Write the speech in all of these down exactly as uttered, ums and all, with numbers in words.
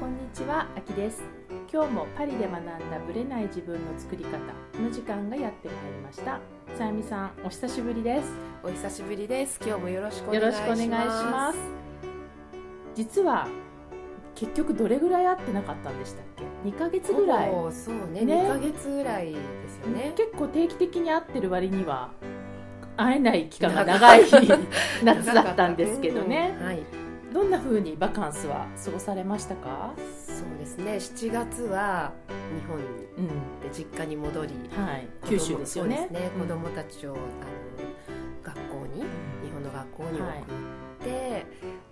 こんにちは、あきです。今日もパリで学んだブレない自分の作り方の時間がやってまいりました。さやみさん、お久しぶりです。お久しぶりです。今日もよろしくお願いします。よろしくお願いします。実は結局どれぐらい会ってなかったんでしたっけ？にかげつぐらい。そうね、ね、にかげつぐらいですよね。結構定期的に会ってる割には会えない期間が長い夏だったんですけどね。うん、はい、どんな風にバカンスは過ごされましたか？そうですね、しちがつは日本で実家に戻り、うん、はい、九州ですよ ね, そうですね、うん、子供たちをあの学校に、うん、日本の学校に送って、はい、で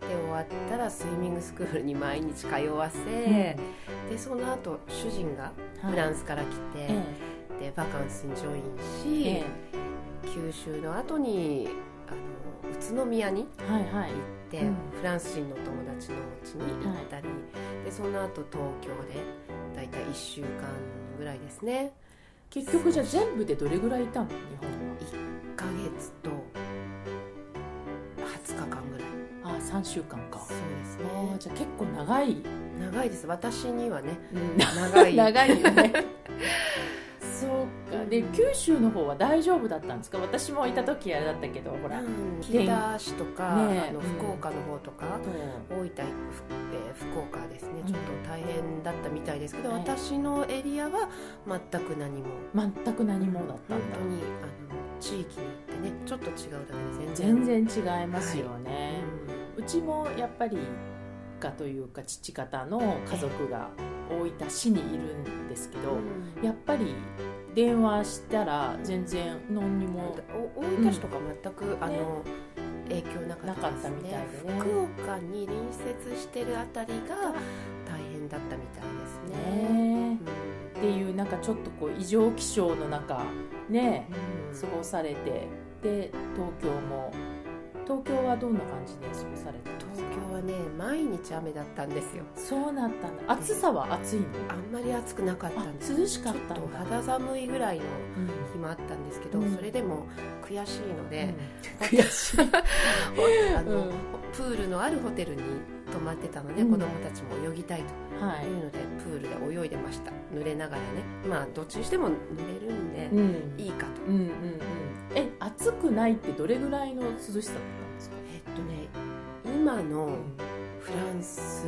終わったらスイミングスクールに毎日通わせ、うん、でその後主人がフランスから来て、はい、でバカンスにジョインし、ええ、九州の後にあの宇都宮に行って、はいはい、でうん、フランス人の友達のうちに行ったり、はい、でその後東京でだいたいいっしゅうかんぐらいですね。結局じゃあ全部でどれぐらいいたの？日本はいっかげつとはつかかんぐらい。ああ、さんしゅうかんか。そうですね。じゃあ結構長い。長いです。私にはね、うん、長い長いよねそうか。で、九州の方は大丈夫だったんですか？私もいた時あれだったけど、ほら、うん、日田市とか、ね、あの福岡の方とか、うん、大分、えー、福岡ですね、ちょっと大変だったみたいですけど、うん、私のエリアは全く何も、全く何もだったんだ。本当にあの地域によってね、ちょっと違うだけで全然全然違いますよね、はい、うん、うちもやっぱり家というか父方の家族が大分市にいるんですけど、うん、やっぱり電話したら全然何にも、うん、大分市とか全く、うん、あの、ね、影響なかったですね。なかったみたいでね。福岡に隣接してるあたりが大変だったみたいですね。ね、うん、っていうなんかちょっとこう異常気象の中ね、うん、過ごされて、で東京も。東京はどんな感じで過ごされたんですか？東京はね、毎日雨だったんですよ。そうなったんだ。暑さは暑いの？あんまり暑くなかったんです。涼しかったんだ。ちょっと肌寒いぐらいの日もあったんですけど、うん、それでも悔しいので、うん、悔しいあの、うん、プールのあるホテルに泊まってたので、うん、子供たちも泳ぎたいと、はい、いうのでプールで泳いでました。濡れながらね、まあどっちにしても濡れるんで、うん、いいかと、うんうんうん。え、暑くないってどれぐらいの涼しさだったんですか？えっとね、今のフランス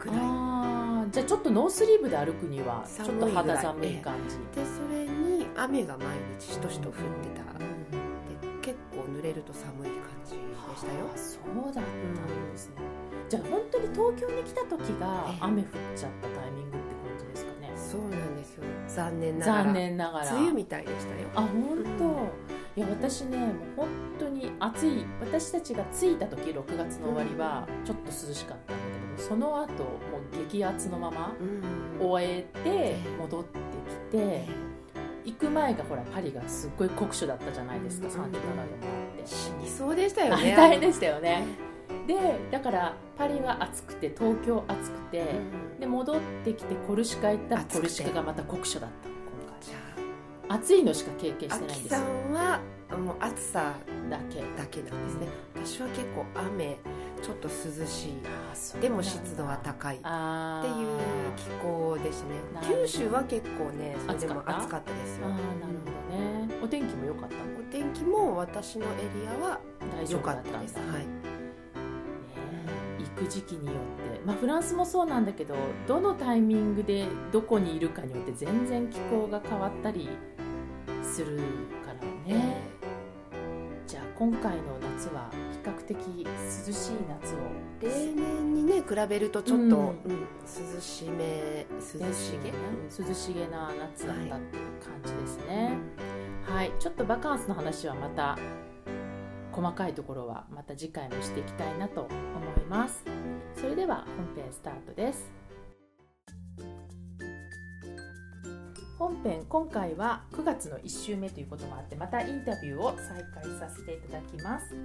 くらい。あ、じゃあちょっとノースリーブで歩くにはちょっと肌寒い感じ、ええ、でそれに雨が毎日しとしと降ってた、うん、で結構濡れると寒い感じでしたよ。そうだったんですね、うん、じゃあ本当に東京に来た時が雨降っちゃったタイミングって感じですかね？そうなんですよ。残念ながら、残念ながら梅雨みたいでしたよ。あ、本当、うん、いや私ね、もう本当に暑い。私たちが着いた時ろくがつの終わりはちょっと涼しかったんだけど、その後もう激暑のまま終えて戻ってきて、行く前がほらパリがすっごい酷暑だったじゃないですか。さんじゅうななどもあって死にそうでしたよね。大変でしたよね。でだからパリは暑くて東京暑くて、で戻ってきてコルシカ行ったらコルシカがまた酷暑だった。暑いのしか経験してないんです。あきさんはもう暑さだけだけなんですね。私は結構雨、ちょっと涼しい、でも湿度は高いっていう気候でしたね。九州は結構ね、それでも暑かったですよ。あ、なるほどね。お天気も良かった。お天気も私のエリアは良かったです。はい、行く時期によって、まあ、フランスもそうなんだけど、どのタイミングでどこにいるかによって全然気候が変わったりするからね。じゃあ今回の夏は比較的涼しい夏を、例年にね比べるとちょっと、うんうん、涼しめ、涼しげ、涼しげな夏だったっていう感じですね。はい、はい、ちょっとバカンスの話はまた細かいところはまた次回もしていきたいなと思います。それでは本編スタートです。本編、今回はくがつのいっしゅうめということもあって、またインタビューを再開させていただきます。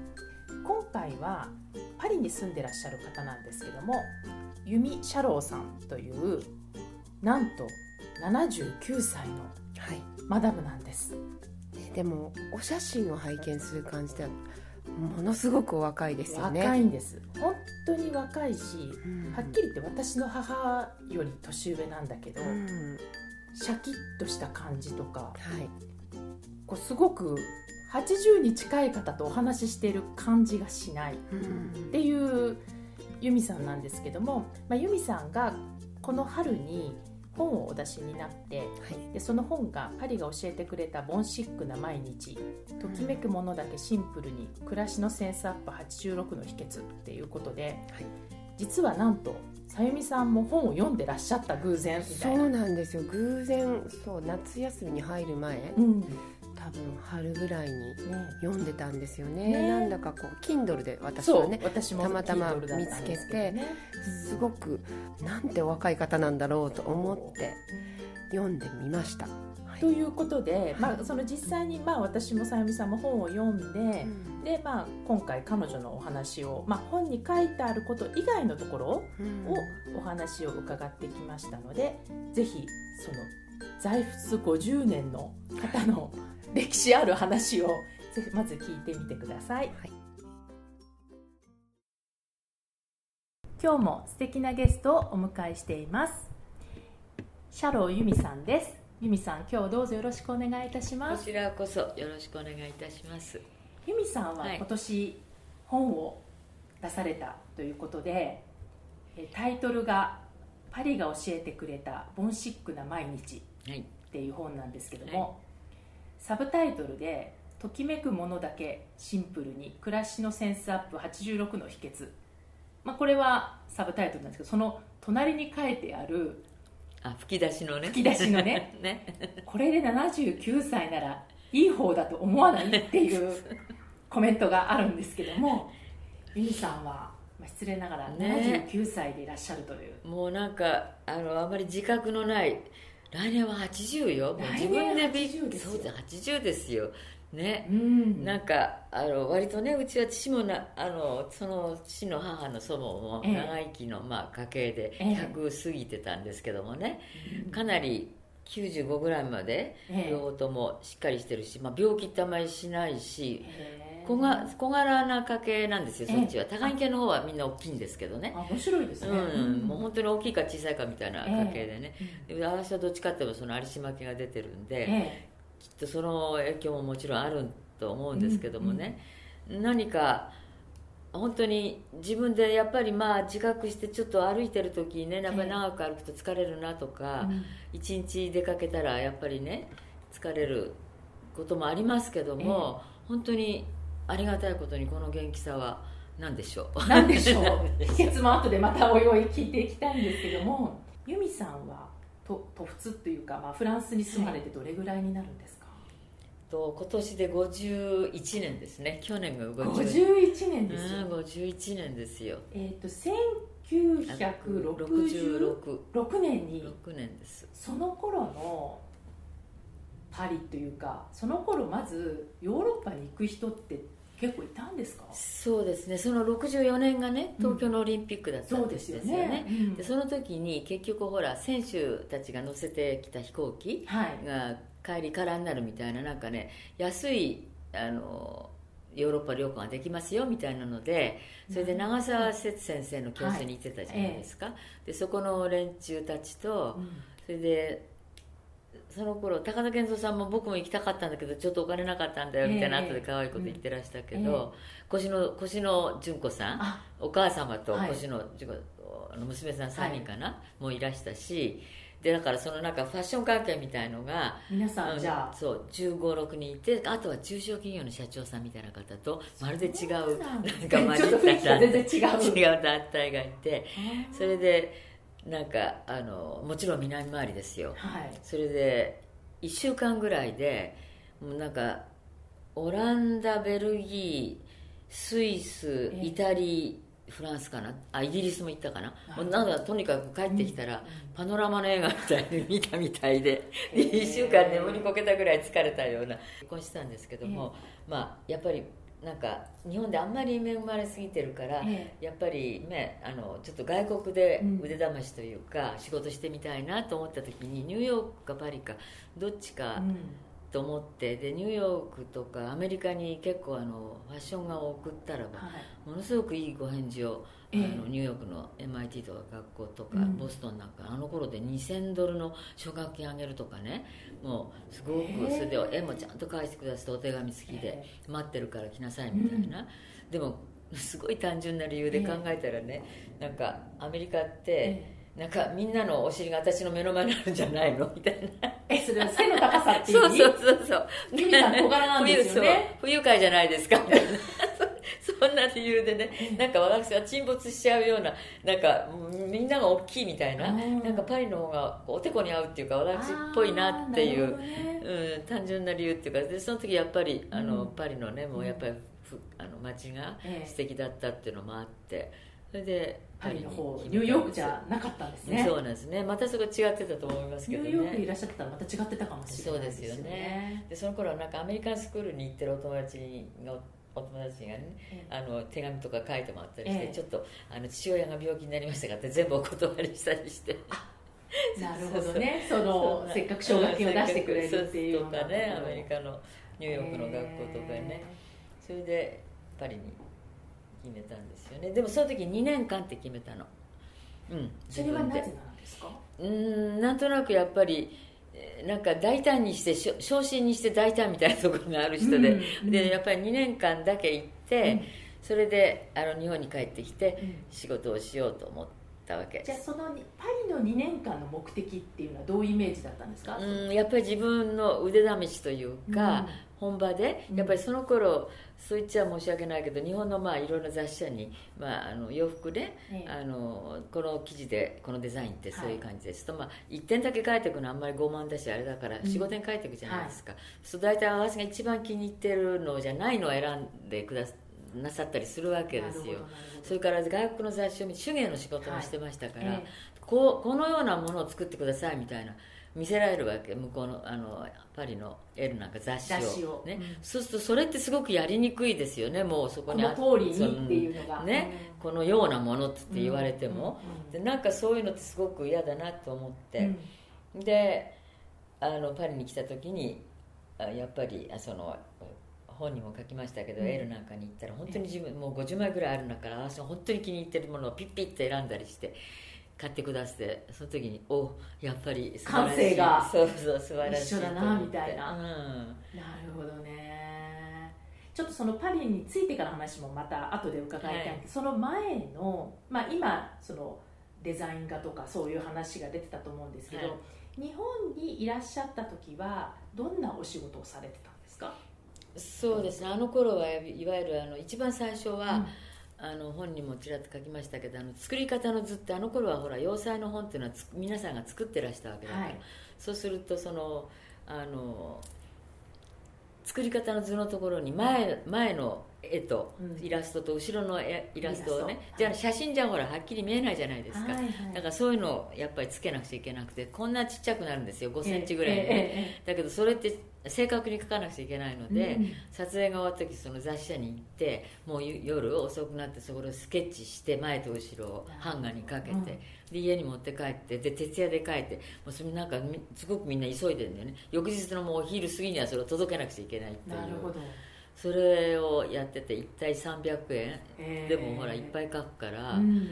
今回はパリに住んでらっしゃる方なんですけども、ユミ・シャローさんという、なんとななじゅうきゅうさいのマダムなんです。はい、でもお写真を拝見する感じではものすごく若いですよね。若いんです、本当に若いし、うん、はっきり言って私の母より年上なんだけど、うん、シャキッとした感じとか、はい、こうすごくはちじゅうに近い方とお話ししている感じがしないっていう由美さんなんですけども、まあ、由美さんがこの春に本をお出しになって、はい、でその本がパリが教えてくれたボンシックな毎日、ときめくものだけシンプルに暮らしのセンスアップはちじゅうろくの秘訣っていうことで、はい、実はなんとさゆみさんも本を読んでらっしゃった偶然みたいな。そうなんですよ、偶然。そう、夏休みに入る前、うん、多分春ぐらいに読んでたんですよね、ね、なんだかこう Kindle で私はね、私もたまたま見つけて、ね、うん、すごくなんてお若い方なんだろうと思って読んでみました、はい、ということで、まあ、その実際に、まあ、私もさゆみさんも本を読んで、うん、で、まあ、今回彼女のお話を、まあ、本に書いてあること以外のところをお話を伺ってきましたので、うん、ぜひその在仏ごじゅうねんの方の、はい、歴史ある話をぜひまず聞いてみてください、はい、今日も素敵なゲストをお迎えしています。シャロー由美さんです。由美さん、今日どうぞよろしくお願いいたします。こちらこそよろしくお願いいたします。由美さんは今年、はい、本を出されたということで、タイトルがパリが教えてくれたボンシックな毎日っていう本なんですけども、はいはい、サブタイトルでときめくものだけシンプルに暮らしのセンスアップはちじゅうろくの秘訣、まあ、これはサブタイトルなんですけど、その隣に書いてあるあ吹き出しのね、吹き出しの ね, ねこれでななじゅうきゅうさいならいい方だと思わないっていうコメントがあるんですけども、由美さんは失礼ながらななじゅうきゅうさいでいらっしゃるという、ね、もうなんか あ, のあまり自覚のない、来年ははちじゅうよ、もう自分でびっくり、そうだはちじゅうですよね、うん、なんかあの割とね、うちは父もな、あのその父の母の祖母も長生きの、ええ、まあ、家系でひゃく過ぎてたんですけどもね、ええ、かなりきゅうじゅうごぐらいまで両方ともしっかりしてるし、まあ、病気ってあまりしないし、ええ、小が、小柄な家系なんですよ、そっちは。高木家の方はみんな大きいんですけどね。あ、面白いですね、うん、もう本当に大きいか小さいかみたいな家系でね、ええ、私はどっちかってもその有島家が出てるんで、ええ、きっとその影響ももちろんあると思うんですけどもね、うんうん、何か本当に自分でやっぱりまあ自覚して、ちょっと歩いてる時にね、長く歩くと疲れるなとか、ええ、いちにち出かけたらやっぱりね疲れることもありますけども、ええ、本当にありがたいことにこの元気さは何でしょう、何でしょう秘訣も後でまたおいおい聞いていきたいんですけども、由美さんはとと普通というか、まあ、フランスに住まれてどれぐらいになるんですか。と今年でごじゅういちねんですね。去年がごじゅういちねんですよ、うん、ごじゅういちねんですよ。えっとせんきゅうひゃくろくじゅうろくねんにろくねんです。その頃のパリというか、その頃まずヨーロッパに行く人って結構いたんですか。そうですね、そのろくじゅうよねんがね、東京のオリンピックだったんですよね、うん、そうですよね、うん、でその時に結局ほら選手たちが乗せてきた飛行機が帰り空になるみたいな、なんかね、安いあのヨーロッパ旅行ができますよみたいなので、それで長澤節先生の教室に行ってたじゃないですか、はい、でそこの連中たちと、うん、それでその頃高田健三さんも僕も行きたかったんだけどちょっとお金なかったんだよみたいな、後で可愛いこと言ってらしたけど、越野純子さん、お母様と越野純子の娘さんさんにんかな、はい、もういらしたし、でだからそのなんかファッション関係みたいのが皆さん、うん、じゃあそうじゅうご、ろくにんいて、あとは中小企業の社長さんみたいな方とまるで違う、なんかマジックが全然違う違う団体がいて、それでなんかあのもちろん南回りですよ、はい、それでいっしゅうかんぐらいでもうなんかオランダ、ベルギー、スイス、イタリー、フランスかな、あイギリスも行ったかな、もうなんかとにかく帰ってきたら、うん、パノラマの映画みたいに見たみたいでいっしゅうかん眠りこけたぐらい疲れたような結婚してたんですけども、まあやっぱりなんか日本であんまり恵まれすぎてるから、ええ、やっぱり、ね、あのちょっと外国で腕試しというか、うん、仕事してみたいなと思った時にニューヨークかパリかどっちかと思って、でニューヨークとかアメリカに結構あのファッション画を送ったらば、はい、ものすごくいいご返事を、えー、あのニューヨークの エムアイティー とか学校とか、うん、ボストンなんかあの頃でにせんドルの奨学金あげるとかね、もうすごく、えー、それで絵もちゃんと返してくださって、お手紙好きで、えー、待ってるから来なさいみたいな、うん、でもすごい単純な理由で考えたらね、えー、なんかアメリカって、えーなんかみんなのお尻が私の目の前にあるんじゃないのみたいな。え、それは背の高さっていうそうそうそうそう。ゆみさん小柄なんですよね。不愉快じゃないですかみたいな。そんな理由でね、なんか私は沈没しちゃうような、なんかみんなが大きいみたいな、なんかパリの方がおてこに合うっていうか私っぽいなっていう、ね、うん、単純な理由っていうか、でその時やっぱりあの、うん、パリのね、もうやっぱりあの街が素敵だったっていうのもあって。ええ、それでパリの方、ニューヨークじゃなかったんですね。そうなんですね。またそこ違ってたと思いますけどね。ニューヨークにいらっしゃってたらまた違ってたかもしれないですよね。そうですよね。でその頃はなんかアメリカンスクールに行ってるお友達のお友達がね、えー、あの手紙とか書いてもらったりして、えー、ちょっとあの父親が病気になりましたからって全部お断りしたりして。なるほどね。そのせっかく奨学金を出してくれるっていうとかね、アメリカのニューヨークの学校とかね、えー、それでパリに。決めたんですよね。でもその時にねんかんって決めたの。うん、それはなぜなんですか？うん、なんとなくやっぱりなんか大胆にして昇進にして大胆みたいなところがある人で、うんうん、でやっぱりにねんかんだけ行って、うん、それであの日本に帰ってきて仕事をしようと思ったわけ。うん、じゃあそのパリのにねんかんの目的っていうのはどういうイメージだったんですか？うん、やっぱり自分の腕試しというか、うん、本場でやっぱりその頃、そう言っちゃ申し訳ないけど日本のまあいろんな雑誌社に、まあ、あの洋服で、ね、あのこの生地でこのデザインってそういう感じです、はい、とまあいってんだけ書いていくのはあんまり傲慢だしあれだから よん、ごてん書いていくじゃないですか、うん、はい、そう大体私が一番気に入ってるのじゃないのを選んでくだなさったりするわけですよ。それから外国の雑誌を見て手芸の仕事もしてましたから、はい、こうこのようなものを作ってくださいみたいな見せられるわけ、向こうの、あのパリのエルなんか雑誌を、雑誌を、ね、うん、そうするとそれってすごくやりにくいですよね。もうそこにこの通りにっていうのが、うんね、うん、このようなものって言われても、うんうん、でなんかそういうのってすごく嫌だなと思って、うん、であのパリに来た時にやっぱりその本にも書きましたけど、うん、エルなんかに行ったら本当に自分、うん、もうごじゅうまいぐらいある中から私の本当に気に入ってるものをピッピッと選んだりして買ってくださって、その時におやっぱり素晴らしい感性がそうそう素晴らしい一緒だなみたいな、うん、なるほどね。ちょっとそのパリについてから話もまた後で伺いたいんです、はい、その前の、まあ、今そのデザイン画とかそういう話が出てたと思うんですけど、はい、日本にいらっしゃった時はどんなお仕事をされてたんですか？そうですね、あの頃はいわゆるあの一番最初は、うん、あの本にもちらっと書きましたけど、あの作り方の図って、あの頃はほら洋裁の本っていうのはつ皆さんが作ってらしたわけだから、はい、そうするとそのあの作り方の図のところに 前, 前の絵とイラストと後ろの絵、うん、イラストをね、じゃあ写真じゃほらはっきり見えないじゃないですか、はいはい、だからそういうのをやっぱりつけなくちゃいけなくて、こんなちっちゃくなるんですよ、ごセンチぐらいで、ね、えー、だけどそれって正確に書かなくちゃいけないので、うん、撮影が終わった時その雑誌社に行って、もう夜遅くなってそこをスケッチして前と後ろをハンガーにかけて、うん、で家に持って帰って、で徹夜で帰って、もうそれなんかすごくみんな急いでるんだよね。翌日のもうお昼過ぎにはそれを届けなくちゃいけないっていう。なるほど。それをやってていったいさんびゃくえん、えー、でもほらいっぱい書くから、うん、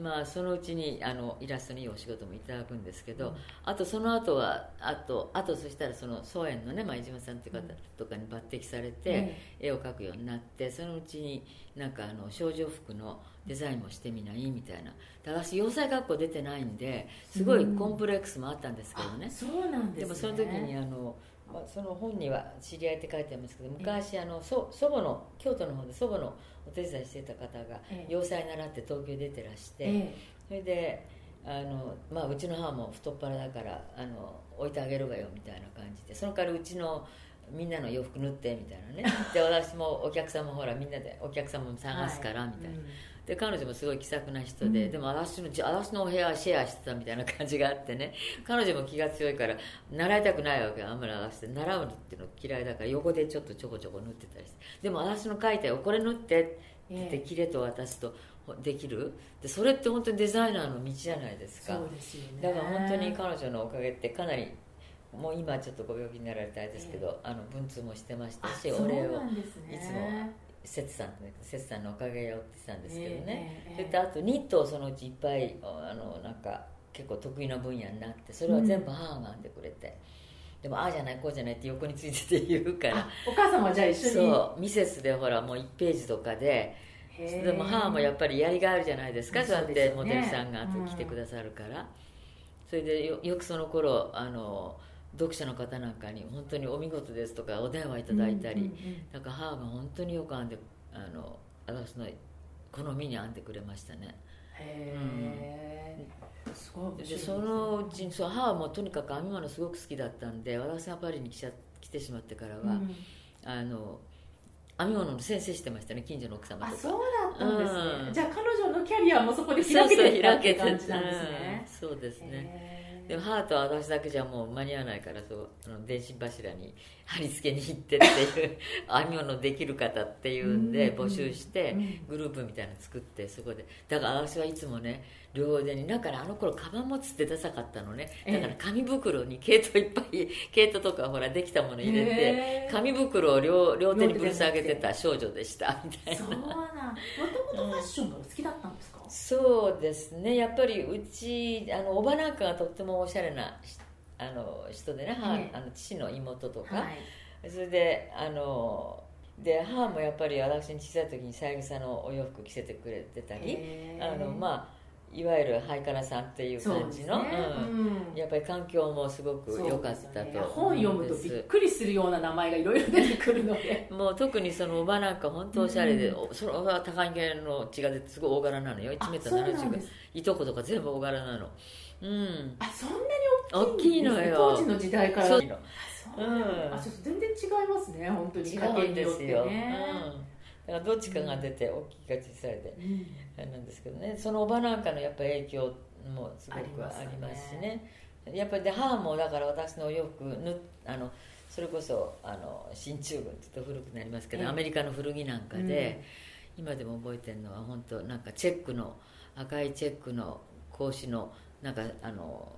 まあ、そのうちにあのイラストにいいお仕事もいただくんですけど、うん、あとその後はあとあとそしたらその宗園のね前島さんって方とかに抜擢されて絵を描くようになって、そのうちになんかあの少女服のデザインもしてみないみたいな。だ私洋裁学校出てないんですごいコンプレックスもあったんですけどね、うん、そうなんですね。でもその時にあのまあ、その本には知り合いって書いてありますけど、昔あの祖母の京都の方で祖母のお手伝いしてた方が洋裁習って東京出てらして、それであの、まあ、うちの母も太っ腹だからあの置いてあげるわよみたいな感じで、その代わりうちのみんなの洋服縫ってみたいなねで私もお客様ほらみんなでお客様も探すからみたいな、はい、うん、で彼女もすごい気さくな人で、うん、でも私の、私のお部屋シェアしてたみたいな感じがあってね、彼女も気が強いから習いたくないわけ、あんまり私って習うのっていうの嫌いだから横でちょっとちょこちょこ縫ってたりして、でも私の書いた絵をこれ縫ってって言ってキレと渡すとできる。でそれって本当にデザイナーの道じゃないですか。そうですよね。だから本当に彼女のおかげってかなりもう今ちょっとご病気になられたあれですけど、えー、あの文通もしてましたし、お礼をいつも節さんって、ね、節さんのおかげよって言ってたんですけどね、えーえー、それとあとニットをそのうちいっぱいあのなんか結構得意な分野になって、それは全部母が編んでくれて、うん、でもああじゃないこうじゃないって横についてて言うから、お母様じゃあ一緒にそうミセスでほらもういちページとかで、でも母もやっぱりやりがいあるじゃないですか、そうやってモデルさんが来てくださるから、うん、それで よ, よくその頃あの読者の方なんかに本当にお見事ですとかお電話いただいたり、うんうんうん、なんか母が本当によく編んで、あの私の好みに編んでくれましたね。へー、うん、すごい。でそのうちにそう母もとにかく編み物すごく好きだったんで、私がパリに 来, ちゃ来てしまってからは、うん、あの編み物の先生してましたね、近所の奥様とか。あ、そうだったんですね、うん、じゃあ彼女のキャリアもそこで開けていたって感じなんですね。そうそう開けて、うん、そうですね。でも母と私だけじゃもう間に合わないから、そうあの電信柱に貼り付けに行ってっていう編み物できる方っていうんで募集してグループみたいなの作って、そこでだから私はいつもね両腕になんか、ね、あの頃カバン持つってダサかったのね、だから紙袋に毛糸いっぱい毛糸とかほらできたもの入れて、えー、紙袋を 両, 両手にぶら下げてた少女でしたみたいな。そうな、もともとファッションがお好きだったんですか？うん、そうですね、やっぱりうちあのおばなんかがとってもおしゃれなあの人でね、はい、あの父の妹とか、はい、それであので母もやっぱり私に小さい時に三枝のお洋服着せてくれてたり、あのまあいわゆるハイカラさんっていう感じの、う、ねうんうん、やっぱり環境もすごく良かったと、ね、本読むとびっくりするような名前がいろいろ出てくるのでもう特にそのおばなんか本当おしゃれで、うん、そのおばは高い系の血が出てすごい大柄なのよ、いちメートルななじゅうがいとことか全部大柄なの、うん、あそんなに大きいんですね、大きいのよ当時の時代から。そう、うん、あちょっと全然違いますね、本当に違うんですよ、ね、うん、だからどっちかが出て大きいか小さいで、うん、あれなんですけどね、そのおばなんかのやっぱ影響もすごくありますし ね, ねやっぱりで母もだから私のお洋服ぬあのそれこそあの進駐軍ちょっと古くなりますけど、えー、アメリカの古着なんかで、うん、今でも覚えてるのは本当なんかチェックの赤いチェックの格子のなんかあの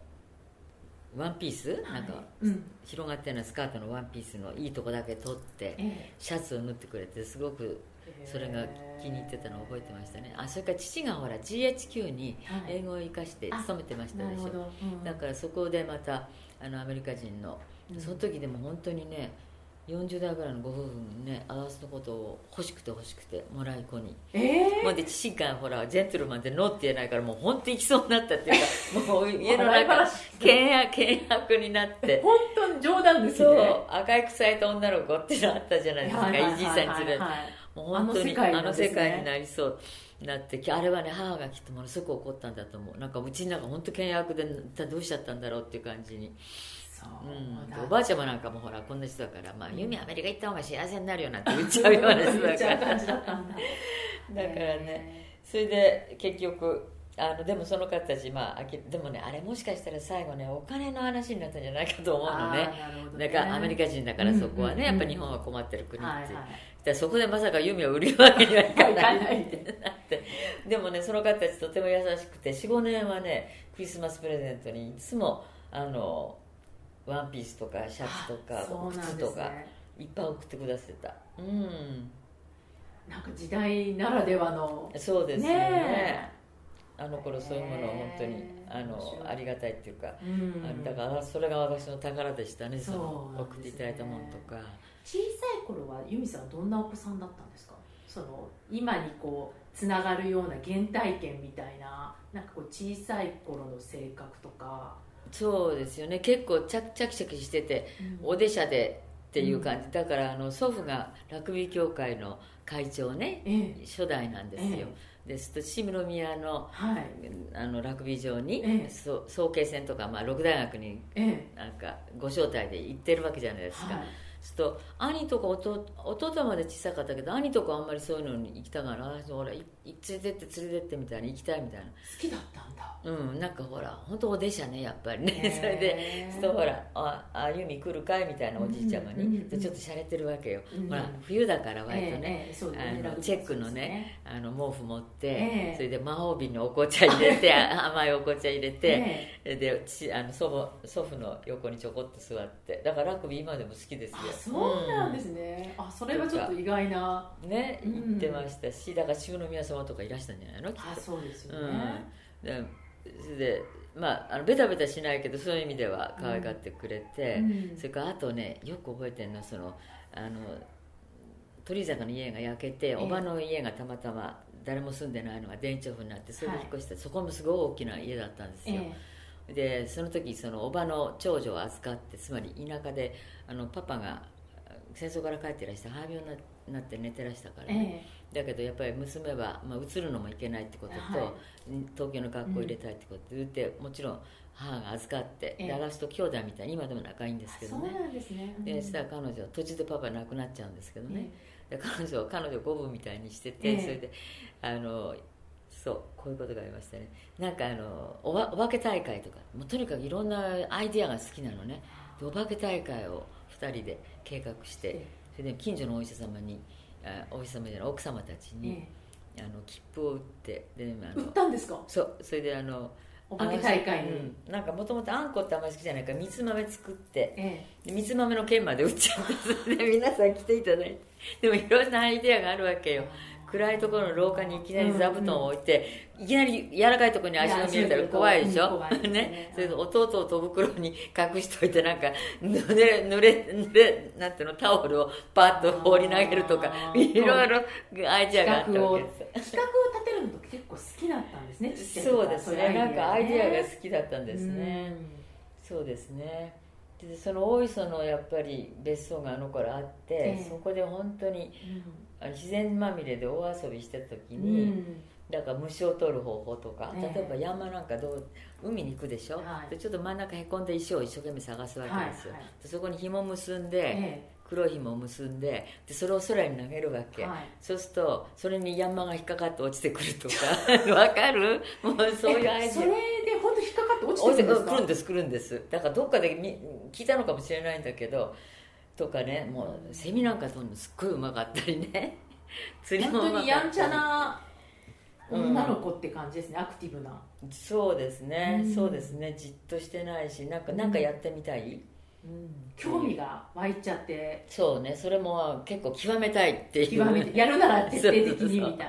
ワンピース、はい、なんか、うん、広がってるのスカートのワンピースのいいとこだけ取って、えー、シャツを縫ってくれてすごく。それが気に入ってたのを覚えてましたね。あ、それから父がほら ジーエイチキュー に英語を生かして勤めてましたでしょ、はいうん、だからそこでまたあのアメリカ人のその時でも本当にねよんじゅうだいぐらいのご夫婦にねアワスのことを欲しくて欲しくてもらい子に、えー、もうで父がほらジェントルマンでノーって言えないからもう本当に行きそうになったっていうかもう家の中険悪になって本当に冗談ですね。そう赤い臭いと女の子ってのあったじゃないですか、イジーさんに連れて本当にあの世界になりそうなって、あれはね母がきっとものすごく怒ったんだと思う。なんかうちの中本当倹約でどうしちゃったんだろうっていう感じに。そううん、おばあちゃまなんかもほらこんな人だから、まあユミアメリカ行った方が幸せになるよなんて言っちゃうような人だから。だからね、それで結局。あのでもその方たち、まあ、でもねあれもしかしたら最後ねお金の話になったんじゃないかと思うのね。だからアメリカ人だからそこはね、うんうん、やっぱり日本は困ってる国って、はいはい、そこでまさか弓を売るわけにはいかないってなってでもねその方たちとても優しくて よん、ごねんはねクリスマスプレゼントにいつもあのワンピースとかシャツとか靴とか、ね、いっぱい送ってくださってた。うんなんか時代ならではのそうですよね、ねあの頃そういうものを本当に あ, のありがたいっていうか、うん、だからそれが私の宝でしたね。その送っていただいたものとか、ね、小さい頃は由美さんはどんなお子さんだったんですか？その今にこうつながるような原体験みたい な, なんかこう小さい頃の性格とか。そうですよね、結構チャキチャキチャキしてて、うん、お出しゃでっていう感じ、うん、だからあの祖父がラグビー協会の会長ね、ええ、初代なんですよ、ええですとシムロミアの、はい、あのラグビー場に、ええ、早慶戦とか、まあ、ろく大学になんかご招待で行ってるわけじゃないですか、はい、ちょっと兄とか 弟, 弟まで小さかったけど、兄とかあんまりそういうのに行きたがら、ほら連れてって連れてってみたいに行きたいみたいな、好きだったんだ、うん、なんかほら本当お弟子やねやっぱりねそれでちょっとほら、ああゆみ来るかいみたいなおじいちゃまに、うんうんうん、ちょっとしゃれてるわけよ、うん、ほら冬だから割とね、あのチェックのね、あの毛布持ってそれで魔法瓶にお紅茶入れて甘いお紅茶入れてで、あの祖母、祖父の横にちょこっと座って、だからラグビー今でも好きですよ。そうなんですね、うん、あそれはちょっと意外なね、うん、言ってましたし、だから衆の宮様とかいらしたんじゃないのきっと。あ、そうですよね、うん、で, でまあ、あのベタベタしないけどそういう意味では可愛がってくれて、うん、それからあとね、よく覚えてるのはそのあの鳥居坂の家が焼けて、おばの家がたまたま誰も住んでないのが田園調布になって、それで引っ越して、はい、そこもすごい大きな家だったんですよ、ええ、でその時そのおばの長女を預かって、つまり田舎であのパパが戦争から帰ってらして肺病になって寝てらしたからね、ええ、だけどやっぱり娘は、まあ、移るのもいけないってことと、はい、東京の学校入れたいってことで、うん、もちろん母が預かって、ええ、私と兄弟みたいに今でも仲いいんですけどね。そうなんですね、うん、でしたら彼女は途中でパパ亡くなっちゃうんですけどね、ええ、彼女は彼女をごぶみたいにしてて、ええ、それであのそうこういうことがありましたね。なんかあの お, ばお化け大会とか、もうとにかくいろんなアイディアが好きなのね。でお化け大会をふたりで計画して、それで近所のお医者様に、あお医者様じゃない奥様たちに、えー、あの切符を売って、であの売ったんですか。そうそれであのお化け大会に、うん、なんかもともとあんこってあんまり好きじゃないからみつ豆作って、ええ、でみつ豆の券まで売っちゃってで皆さん来ていただいて、でもいろんなアイデアがあるわけよ。暗いところの廊下にいきなり座布団を置いて、うんうん、いきなり柔らかいところに足を見えたら怖いでしょ、うん、ね、それで弟を戸袋に隠しといて、なんか濡れ濡れ濡れなんていうのタオルをパッと放り投げるとか、いろいろアイデアがあったわけです。企画を立てるのと結構好きだったんですね。そうですね、なんかアイデアが好きだったんですね、うん、そうですね。でその大磯のやっぱり別荘があの頃あって、ええ、そこで本当に、うん、自然まみれで大遊びした時に、うん、だから虫を取る方法とか、例えば山なんかどう海に行くでしょ、はい、でちょっと真ん中へこんで石を一生懸命探すわけですよ、はいはい、でそこに紐を結んで、ええ、黒い紐を結んで、でそれを空に投げるわけ、はい、そうするとそれに山が引っかかって落ちてくるとかわかる、もうそういうアイデア。それで本当に引っかかって落ちてくるんですか。来るんです来るんです。だからどっかで聞いたのかもしれないんだけどとかね、もうセミなんかとんのすっごいうまかったりね釣りもうまかったり、本当にやんちゃな女の子って感じですね、うん、アクティブな。そうですね、うん、そうですね、じっとしてないし、なんか、なんかやってみたい、うん、興味が湧いちゃって、うん、そうね、それも結構極めたいっていう、極めてやるなら徹底的にみたいな、そうそう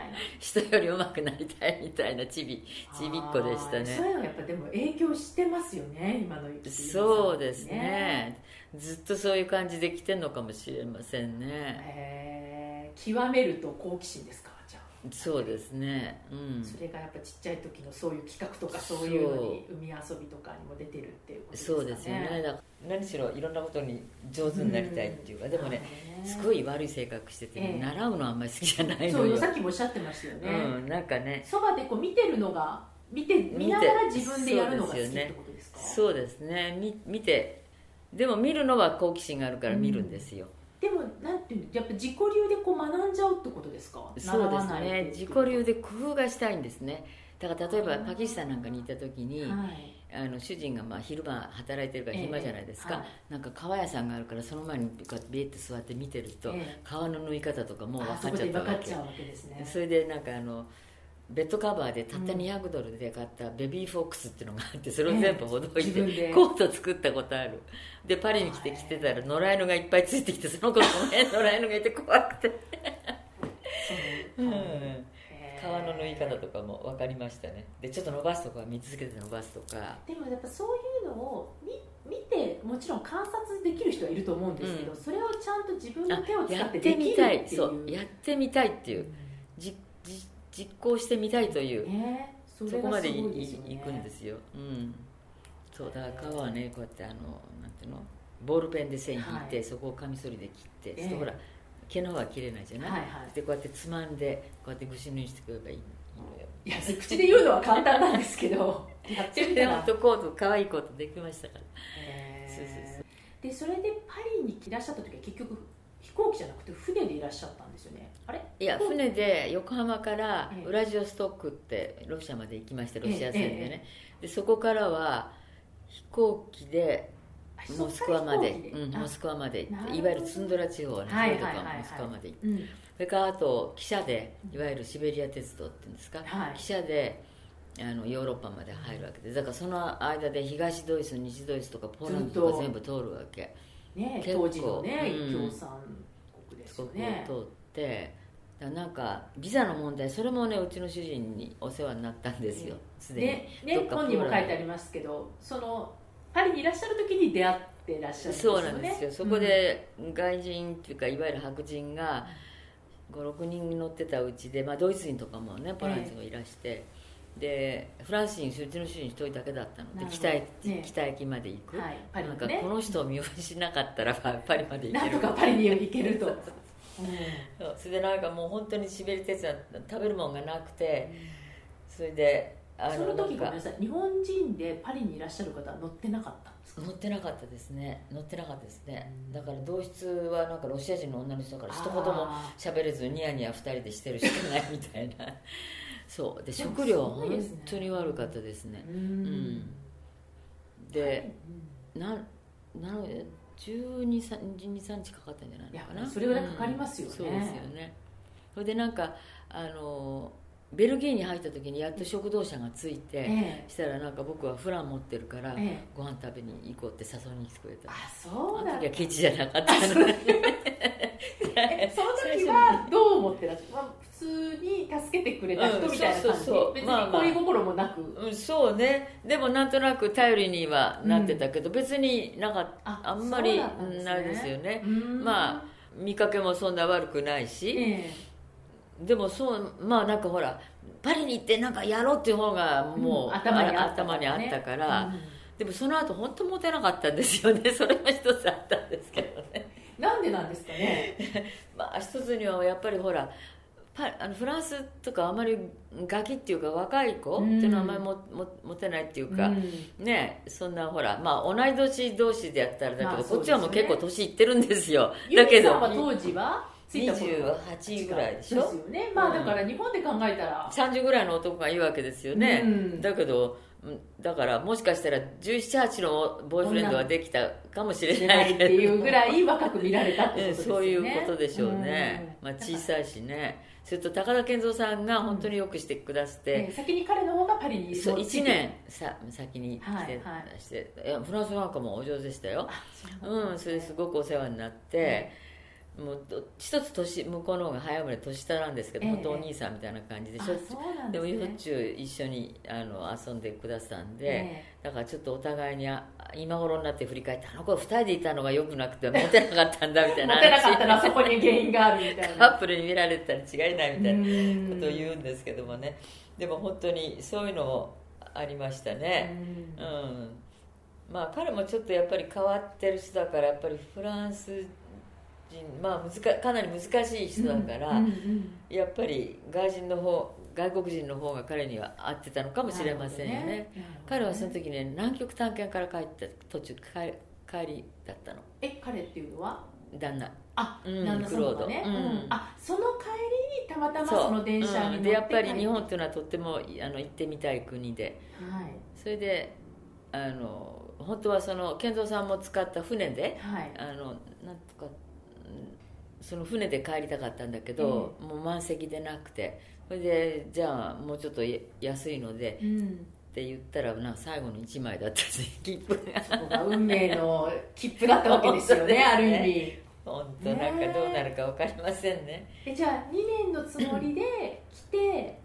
そう、人より上手くなりたいみたいなちびちびっこでしたね。そういうのやっぱでも影響してますよね、今の生きているさんにね。そうですね、ずっとそういう感じで来てんのかもしれませんね。へー、極めると好奇心ですか。じゃあそうですね、うん、それがやっぱちっちゃい時のそういう企画とかそういうのに海遊びとかにも出てるっていうことですかね。そうですよね、だから何しろいろんなことに上手になりたいっていうか、うん、でもね、すごい悪い性格してて、えー、習うのあんまり好きじゃないのよ。そう、さっきもおっしゃってましたよね、うん、なんかね、そばでこう見てるのが、見て、見ながら自分でやるのが好きってことですか。そうですね、み見て、でも見るのは好奇心があるから見るんですよ、うん、でもなんていうの、やっぱ自己流でこう学んじゃうってことですか。そうですね、自己流で工夫がしたいんですね。だから例えばパキスタンなんかにいた時に、はい、あの主人がまあ昼間働いてるから暇じゃないですか、えーはい、なんか革屋さんがあるからその前にビエッと座って見てると、えー、革の縫い方とかもう分かっちゃったわけ。あ、そこで分かっちゃうわけですね。それでなんかあのベッドカバーでたったにひゃくドルで買ったベビーフォックスっていうのがあって、それを全部ほどいてコート作ったことある。でパリに来て着てたら野良犬がいっぱいついてきて、その子の野良犬がいて怖くて、うん、革の縫い方とかも分かりましたね。でちょっと伸ばすとか見続けて伸ばすとか。でもやっぱそういうのを見て、もちろん観察できる人はいると思うんですけど、うん、それをちゃんと自分の手を使ってできるっていう、やってみたい、そうやってみたいっていう、うん、じじ実行してみたいという、えー そ, ね、そこまで い, い, いくんですよ、うん、そうだから革はね、こうやってあのなんていうのボールペンで線引いて、はい、そこをカミソリで切って、えー、ほら毛の方は切れないじゃない、はいはい、でこうやってつまんでこうやってぐし縫いしてくればいいのよ。いや口で言うのは簡単なんですけどやってみたらでもコート、可愛いコートできましたから、えー、そうそうそう。でそれでパリにいらっしゃった時は結局飛行機じゃなくて船でいらっしゃったんですよね。あれいや船で横浜からウラジオストックってロシアまで行きまして、ロシア船でね、でそこからは飛行機でモスクワまで、うん、モスクワまで行って、いわゆるツンドラ地方の船とかモスクワまで行って、それからあと汽車で、いわゆるシベリア鉄道っていうんですか、はい、汽車であのヨーロッパまで入るわけで、だからその間で東ドイツ、西ドイツとかポーランドとか全部通るわけ、ね、結構当時のね、うん、共産国ですよね、通ってだなんかビザの問題、それもねうちの主人にお世話になったんですよ、すで、ね、にね、本にも書いてありますけど、そのパリにいらっしゃる時に出会ってらっしゃるんですよね。そうなんですよ、そこで外人っていうかいわゆる白人がご、ろくにん乗ってたうちで、まあ、ドイツ人とかもねポランチもいらして、えーでフランス人、うちの主人一人だけだったので北へ、ね、北駅まで行く、はい、パリね、なんかこの人を見失しなかったらパリまで行ける、なんとかパリに行けるとそれでなんかもう本当にシベリ鉄は食べるものがなくて、それであのその時ごめんなさい、日本人でパリにいらっしゃる方は乗ってなかったんですか？乗ってなかったですね、乗ってなかったですね、うん、だから同室はなんかロシア人の女の人だから一言も喋れずニヤニヤふたりでしてるしかないみたいなそうで食料は本当に悪かったですね。で、ななのでじゅうに、さんにちかかったんじゃないのかな。いやそれぐらいかかりますよね。うん、そうですよね。それでなんかあのベルギーに入った時にやっと食堂車がついて、ええ、したらなんか僕はフラン持ってるから、ええ、ご飯食べに行こうって誘いに来てくれた。あ、そうなんだ。あの時はケチじゃなかったので。その時はどう思ってらっしゃる？普通に助けてくれた人みたいな感じ、別に恋心もなく、まあまあうん、そうね、でもなんとなく頼りにはなってたけど、うん、別になんか あ, あんまりないですよね。まあ見かけもそんな悪くないし、えー、でもそうまあなんかほらパリに行ってなんかやろうっていう方がもう、うん、頭にあったから、ね、頭にあったから、うん、でもその後本当モテなかったんですよね。それが一つあったんですけどね。なんでなんですかね。まあ一つにはやっぱりほら。あのフランスとかあまりガキっていうか若い子っていうのはあまりも、うん、持てないっていうか、うん、ねそんなほらまあ同い年同士でやったらだけど、まあね、こっちはもう結構年いってるんですよ。だけどユミさんは当時はにじゅうはちぐらいでしょですよね。まあだから日本で考えたら、うん、さんじゅうぐらいの男がいいわけですよね、うん、だけどだからもしかしたらじゅうなな、じゅうはちのボーイフレンドはできたかもしれないっていうぐらい若く見られたってことですよね。そういうことでしょうね、うん、まあ小さいしね。それと高田健三さんが本当によくしてくださって、うん、先に彼の方がパリにそういちねんさ先に来て、はいはい、していやフランスなんかもお上手でしたよ。うん、それですごくお世話になって、うん、もう一つ年向こうの方が早生まれ年下なんですけど、えー、本当お兄さんみたいな感じでしょっちゅう で,、ね、でもしょっちゅう一緒にあの遊んでくださったんで、えー、だからちょっとお互いにあ今頃になって振り返ってあの子ふたりでいたのがよくなくてモテなかったんだみたいなモテなかったらそこに原因があるみたいなカップルに見られたら違いないみたいなことを言うんですけどもね。でも本当にそういうのもありましたね。うん、うん、まあ彼もちょっとやっぱり変わってる人だからやっぱりフランス人まあ難かなり難しい人だから、うんうんうん、やっぱり外人の方外国人の方が彼には合ってたのかもしれませんよ ね, ね, ね彼はその時ね南極探検から帰った途中 帰, 帰りだったの。え彼っていうのは旦那あ、うん、旦那さんとかね、うんうん、あその帰りにたまたまその電車に乗って、うん、でやっぱり日本っていうのはとってもあの行ってみたい国で、はい、それであの本当はその健三さんも使った船で、はい、あのなんとかその船で帰りたかったんだけど、うん、もう満席でなくてそれでじゃあもうちょっと安いので、うん、って言ったらなんか最後のいちまいだったし切符が運命の切符だったわけですよ ね, ねある意味本当なんかどうなるか分かりませんね。えじゃあにねんのつもりで来て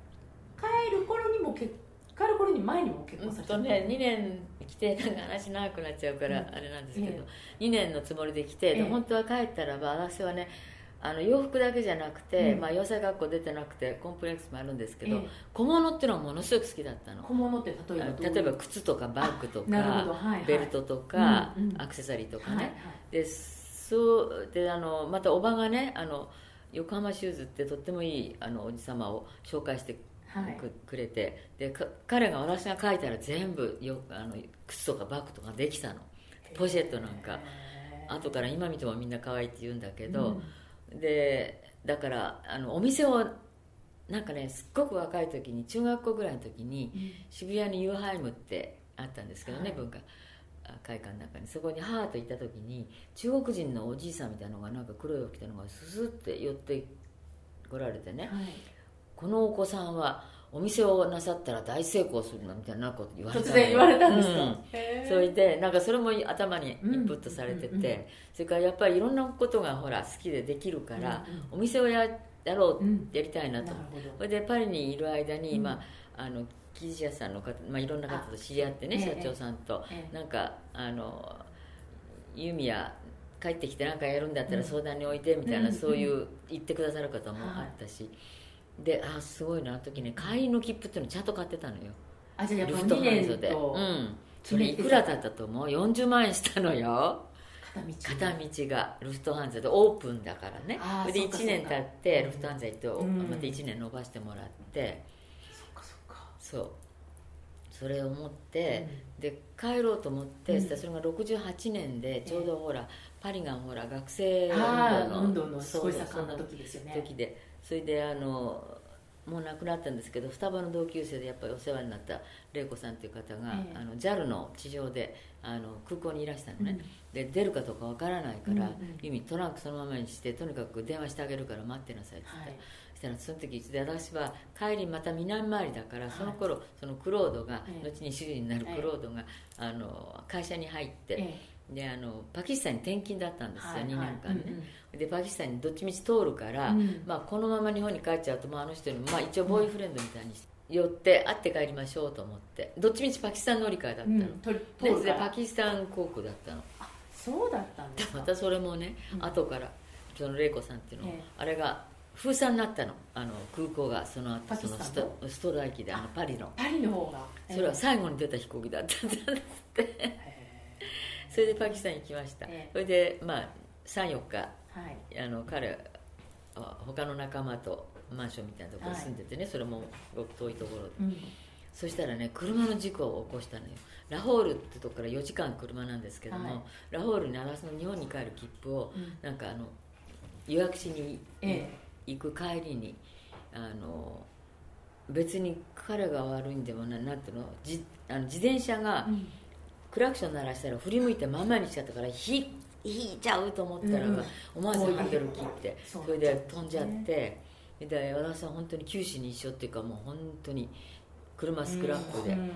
帰る頃にも結帰る頃に前にも結婚された、うんとね、にねん来てなんか話長くなっちゃうからあれなんですけど、うん、にねんのつもりで来て、ええ、で本当は帰ったらば私はねあの洋服だけじゃなくて、うんまあ、洋裁学校出てなくてコンプレックスもあるんですけど、ええ、小物っていうのはものすごく好きだったの。小物って例えばどういう例えば靴とかバッグとか、はいはい、ベルトとか、うんうん、アクセサリーとかね、はいはい、でそうであのまたおばがねあの横浜シューズってとってもいいあのおじ様を紹介してはい、く, くれてでか彼が私が書いたら全部よあの靴とかバッグとかできたのポシェットなんか後から今見てもみんな可愛いって言うんだけど、うん、でだからあのお店をなんかねすっごく若い時に中学校ぐらいの時に、うん、渋谷にユーハイムってあったんですけどね、はい、文化会館の中にそこに母と行った時に中国人のおじいさんみたいなのがなんか黒い服着たのがススッて寄って来られてね、はい、このお子さんはお店をなさったら大成功するのみたいなこと言われた突然言われたんですか、うん、それでなんかそれも頭にインプットされてて、うんうんうんうん、それからやっぱりいろんなことがほら好きでできるから、うんうん、お店を や, やろう、うん、やりたいなと。それでパリにいる間に、うん、まああの生地屋さんの方、まあ、いろんな方と知り合ってね、社長さんと、ええ、なんかあのユミヤ帰ってきて何かやるんだったら相談においでみたいな、うん、そういう言ってくださる方もあったし、うん、であすごいなあの時ね会員の切符っていうのちゃんと買ってたのよ。あじゃあやっぱにねんと、うん、それいくらだったと思う？よんじゅうまんえんしたのよ。片道がルフトハンザでオープンだからね。それでいちねん経ってルフトハンザ行って、うん、またいちねん延ばしてもらって。そうそれを持って、うん、で帰ろうと思って、うん、それがろくじゅうはちねんでちょうどほら、えー、パリがほら学生運動のすごい盛んな時ですよね。時でそれであのもう亡くなったんですけど双葉の同級生でやっぱりお世話になった玲子さんという方が、えー、あの ジャル の地上であの空港にいらしたのね、うん、で出るかどうかわからないから、うんうん、ユミトランクそのままにしてとにかく電話してあげるから待ってなさいって言った、はい、その時で私は帰りまた南回りだから、はい、その頃そのクロードが、はい、後に主人になるクロードが、はい、あの会社に入って、はい、であのパキスタンに転勤だったんですよ、はい、にねんかんね、はいうん、でパキスタンにどっちみち通るから、うんまあ、このまま日本に帰っちゃうと、まあ、あの人にも、まあ、一応ボーイフレンドみたいに寄って会って帰りましょうと思ってどっちみちパキスタン乗り換えだったの、うん、取るからでパキスタン航空だったの。あそうだったんですか。またそれもね、うん、後からその玲子さんっていうの、はい、あれが封鎖になったの、あの空港がその後そのストストライキであのパリのパリの方が、えー、それは最後に出た飛行機だったんだって、えー、それでパキスタンに行きました、えー、それでまあさんよっか、はい、あの彼他の仲間とマンションみたいなところに住んでてね、はい、それも遠いところで、うん、そしたらね車の事故を起こしたのよ。ラホールってとこからよじかん車なんですけども、はい、ラホールにあらその日本に帰る切符を、うん、なんかあの予約しに、えー行く帰りにあの別に彼が悪いんでもないなってのじあの自転車がクラクション鳴らしたら振り向いてままにしちゃったからひ引いちゃうと思ったら、うん、思わずハンドル切ってそれで飛んじゃって、ね、で私は本当に九死に一生っていうかもう本当に車スクラップで、うん、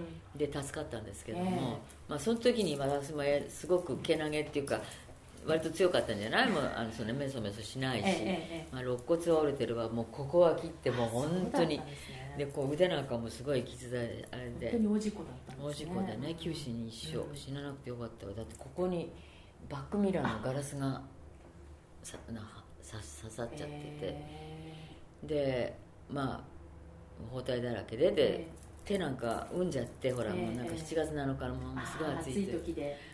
で助かったんですけども、えーまあ、その時に私もすごくけなげっていうか割と強かったんじゃないもうあのそのメソメソしないし、ええええまあ、肋骨は折れてればもうここは切ってもう本当に で,、ね、でこう腕なんかもすごい傷だであれで本当に大事故だったんですね。大事故でね九死に一生、うん、死ななくてよかったわ。だってここにバックミラーのガラスがさなさ刺さっちゃってて、えー、でまあ包帯だらけでで、えー、手なんかうんじゃってほら、えー、もうなんかしちがつなのかのもうすごい暑い時で。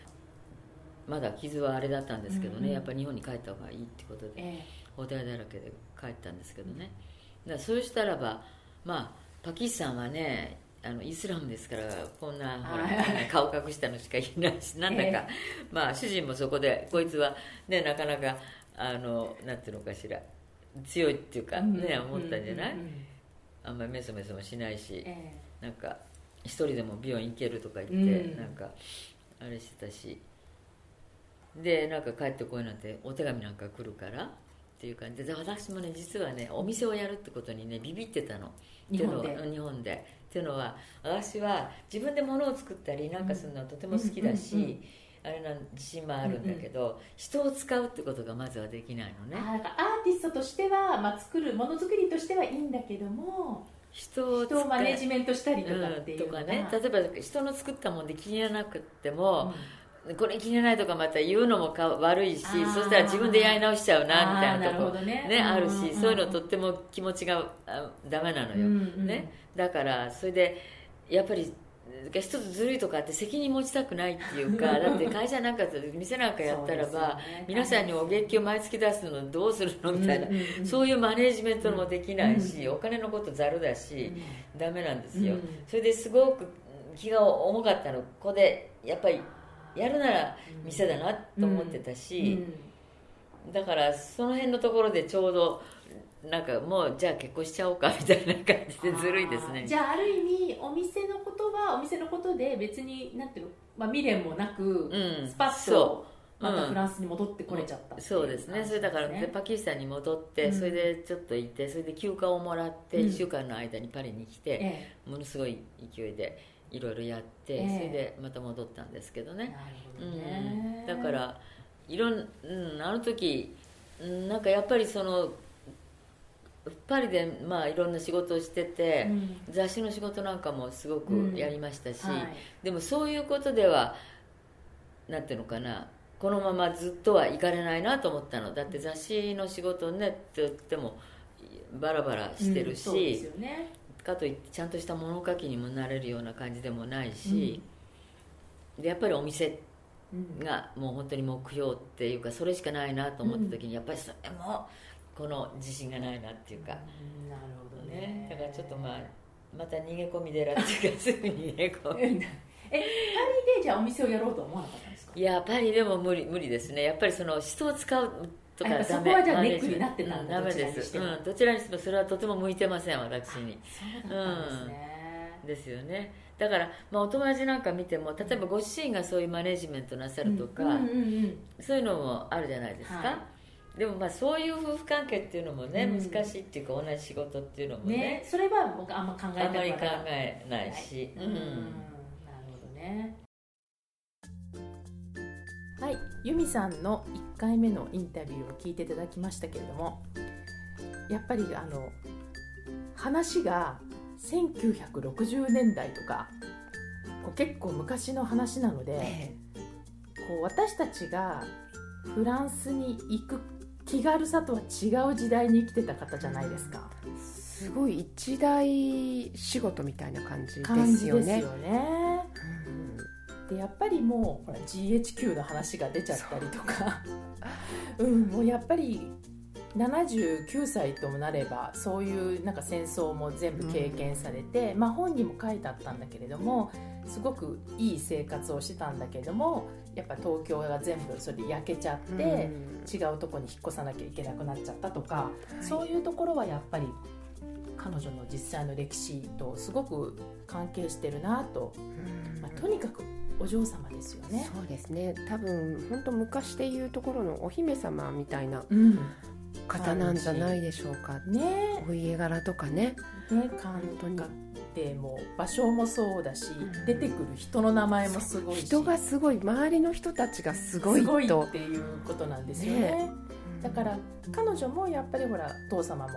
まだ傷はあれだったんですけどね、うんうん、やっぱり日本に帰った方がいいってことで、ええ、包帯だらけで帰ったんですけどね。だからそうしたらば、まあ、パキスタンはねあのイスラムですからこんなほら顔隠したのしかいないしなんだか、ええまあ、主人もそこでこいつは、ね、なかなかあのなんていうのかしら強いっていうか、ねうん、思ったんじゃない、うんうんうん、あんまりメソメソもしないし、ええ、なんか一人でも美容院行けるとか言って、うん、なんかあれしてたしでなんか帰ってこいなんてお手紙なんか来るからっていう感じで私もね実はねお店をやるってことにねビビってたの日本で日本でっていうのは私は自分で物を作ったりなんかするのはとても好きだし、うんうんうんうん、あれなん自信もあるんだけど、うんうん、人を使うってことがまずはできないのね。あアーティストとしては、まあ、作るものづくりとしてはいいんだけども人 を, 人をマネジメントしたりとかっていう、うん、とかね例えば人の作ったもんで気にならなくっても、うんこれ気にならないとかまた言うのもか悪いしそしたら自分でやり直しちゃうなみたいなところ ね, ねあるし、うん、そういうのとっても気持ちがダメなのよ、うんね、だからそれでやっぱり一つずるいとかって責任持ちたくないっていうかだって会社なんか店なんかやったらば、ね、皆さんにお月給毎月出すのどうするのみたいな、うんうんうん、そういうマネジメントもできないし、うんうん、お金のことざるだし、うん、ダメなんですよ、うんうん、それですごく気が重かったのここでやっぱりやるなら店だなと思ってたし、うんうん、だからその辺のところでちょうどなんかもうじゃあ結婚しちゃおうかみたいな感じでずるいですね。じゃあある意味お店のことはお店のことで別になんていうの、まあ、未練もなく、うん、スパッとまたフランスに戻ってこれちゃった、うん、そうですね。それだからパキスタンに戻って、うん、それでちょっと行ってそれで休暇をもらっていっしゅうかんの間にパリに来て、うん、ものすごい勢いでいろいろやって、えー、それでまた戻ったんですけどね。なるほどね、うん、だからいろん、うん、あの時なんかやっぱりそのパリでまあいろんな仕事をしてて、うん、雑誌の仕事なんかもすごくやりましたし、うんはい、でもそういうことではなんていうのかな、このままずっとはいかれないなと思ったの。だって雑誌の仕事ねって言ってもバラバラしてるし、うんそうですよね、かといってちゃんとした物書きにもなれるような感じでもないし、うん、でやっぱりお店がもう本当に目標っていうかそれしかないなと思った時に、やっぱりそれもこの自信がないなっていうか、うん、なるほどね。だからちょっとまあまた逃げ込み寺っていうかすぐ逃げ込みえ、パリでじゃあお店をやろうとは思わなかったんですか。いやパリでも無理無理ですね。やっぱりその人を使うとかダメ。そこはじゃあネックになってたんだ、うん、ダメです。うん、どちらにしてもそれはとても向いてません私に。そうだったんですね、うん、ですよね。だから、まあ、お友達なんか見ても例えばご自身がそういうマネジメントなさるとか、うんうんうんうん、そういうのもあるじゃないですか、はい。でもまあそういう夫婦関係っていうのもね、うん、難しいっていうか同じ仕事っていうのも ね, ねそれは僕あんま考えたくない、あんまり考えないし、はい、うん、うん、なるほどね。はい、由美さんのいっかいめのインタビューを聞いていただきましたけれども、やっぱりあの話がせんきゅうひゃくろくじゅうねんだいとかこう結構昔の話なので、ね、こう私たちがフランスに行く気軽さとは違う時代に生きてた方じゃないですか。すごい一大仕事みたいな感じですよね。感じですよね、うん、でやっぱりもうほら ジーエイチキュー の話が出ちゃったりとかう、うん、もうやっぱりななじゅうきゅうさいともなればそういうなんか戦争も全部経験されて、うんまあ、本にも書いてあったんだけれどもすごくいい生活をしてたんだけれどもやっぱ東京が全部それで焼けちゃって、うん、違うとこに引っ越さなきゃいけなくなっちゃったとか、はい、そういうところはやっぱり彼女の実際の歴史とすごく関係してるなと、うんまあ、とにかくお嬢様ですよね。そうですね、多分本当昔でいうところのお姫様みたいな、うん方なんじゃないでしょうかね。お家柄とかね、ね感覚でも場所もそうだし、うん、出てくる人の名前もすごいし、人がすごい、周りの人たちがすごいとすごいっていうことなんですよね。ねだから彼女もやっぱりほら父様も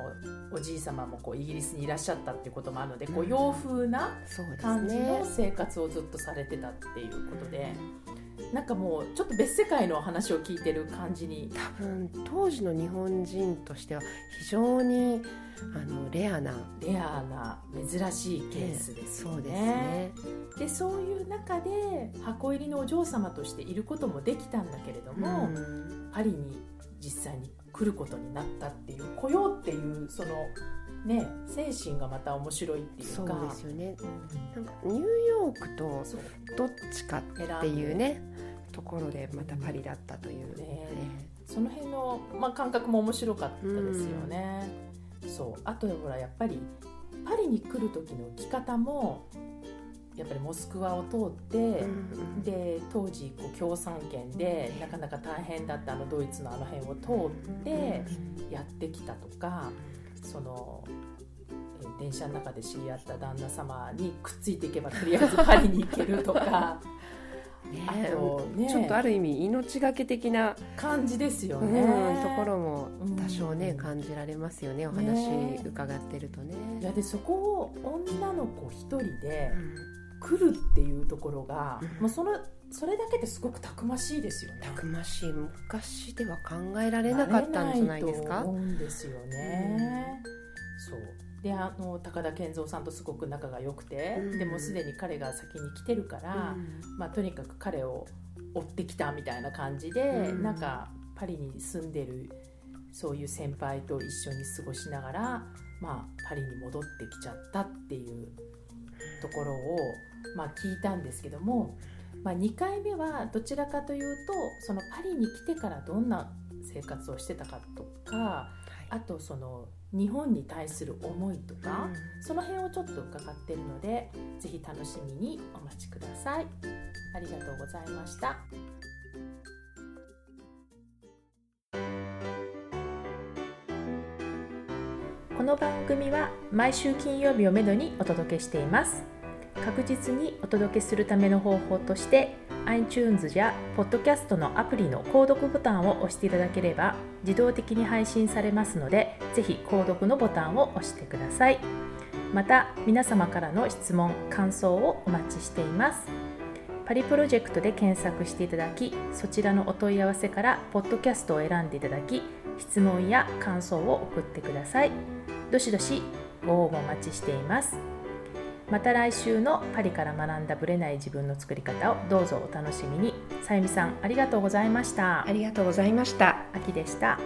おじい様もこうイギリスにいらっしゃったっていうこともあるので、うん、こう洋風な感じの生活をずっとされてたっていうことで。なんかもうちょっと別世界の話を聞いてる感じに、多分当時の日本人としては非常にあのレアなレアな珍しいケースですよね。そうですね。でそういう中で箱入りのお嬢様としていることもできたんだけれども、うん、パリに実際に来ることになったっていう来ようっていうそのね、精神がまた面白いっていうか、そうですよね。なんかニューヨークとどっちかっていうねところでまたパリだったという、ねね、その辺の、まあ、感覚も面白かったですよね、うん、そうあとほらやっぱりパリに来る時の着方もやっぱりモスクワを通って、うんうん、で当時こう共産圏でなかなか大変だったあのドイツのあの辺を通ってやってきたとか、その電車の中で知り合った旦那様にくっついていけばとりあえずパリに行けるとかね、あとね、ちょっとある意味命がけ的な感じですよね、うん、ところも多少ね、うん、感じられますよねお話伺ってるとね。いやでそこを女の子一人で来るっていうところが、うんまあ、そのそれだけですごくたくましいですよね。たくましい、昔では考えられなかったんじゃないですか。思うんですよね、うん、そうであの高田健三さんとすごく仲が良くて、うん、でもすでに彼が先に来てるから、うんまあ、とにかく彼を追ってきたみたいな感じで、うん、なんかパリに住んでるそういう先輩と一緒に過ごしながら、まあ、パリに戻ってきちゃったっていうところを、まあ、聞いたんですけども、まあ、にかいめはどちらかというとそのパリに来てからどんな生活をしてたかとか、はい、あとその日本に対する思いとか、うん、その辺をちょっと伺っているのでぜひ楽しみにお待ちください。ありがとうございました。この番組は毎週金曜日をめどにお届けしています。確実にお届けするための方法として iTunes や Podcast のアプリの購読ボタンを押していただければ自動的に配信されますので、ぜひ購読のボタンを押してください。また皆様からの質問・感想をお待ちしています。パリプロジェクトで検索していただき、そちらのお問い合わせからポッドキャストを選んでいただき、質問や感想を送ってください。どしどしご応募お待ちしています。また来週のパリから学んだブレない自分の作り方をどうぞお楽しみに。さゆみさん、ありがとうございました。ありがとうございました。あきでした。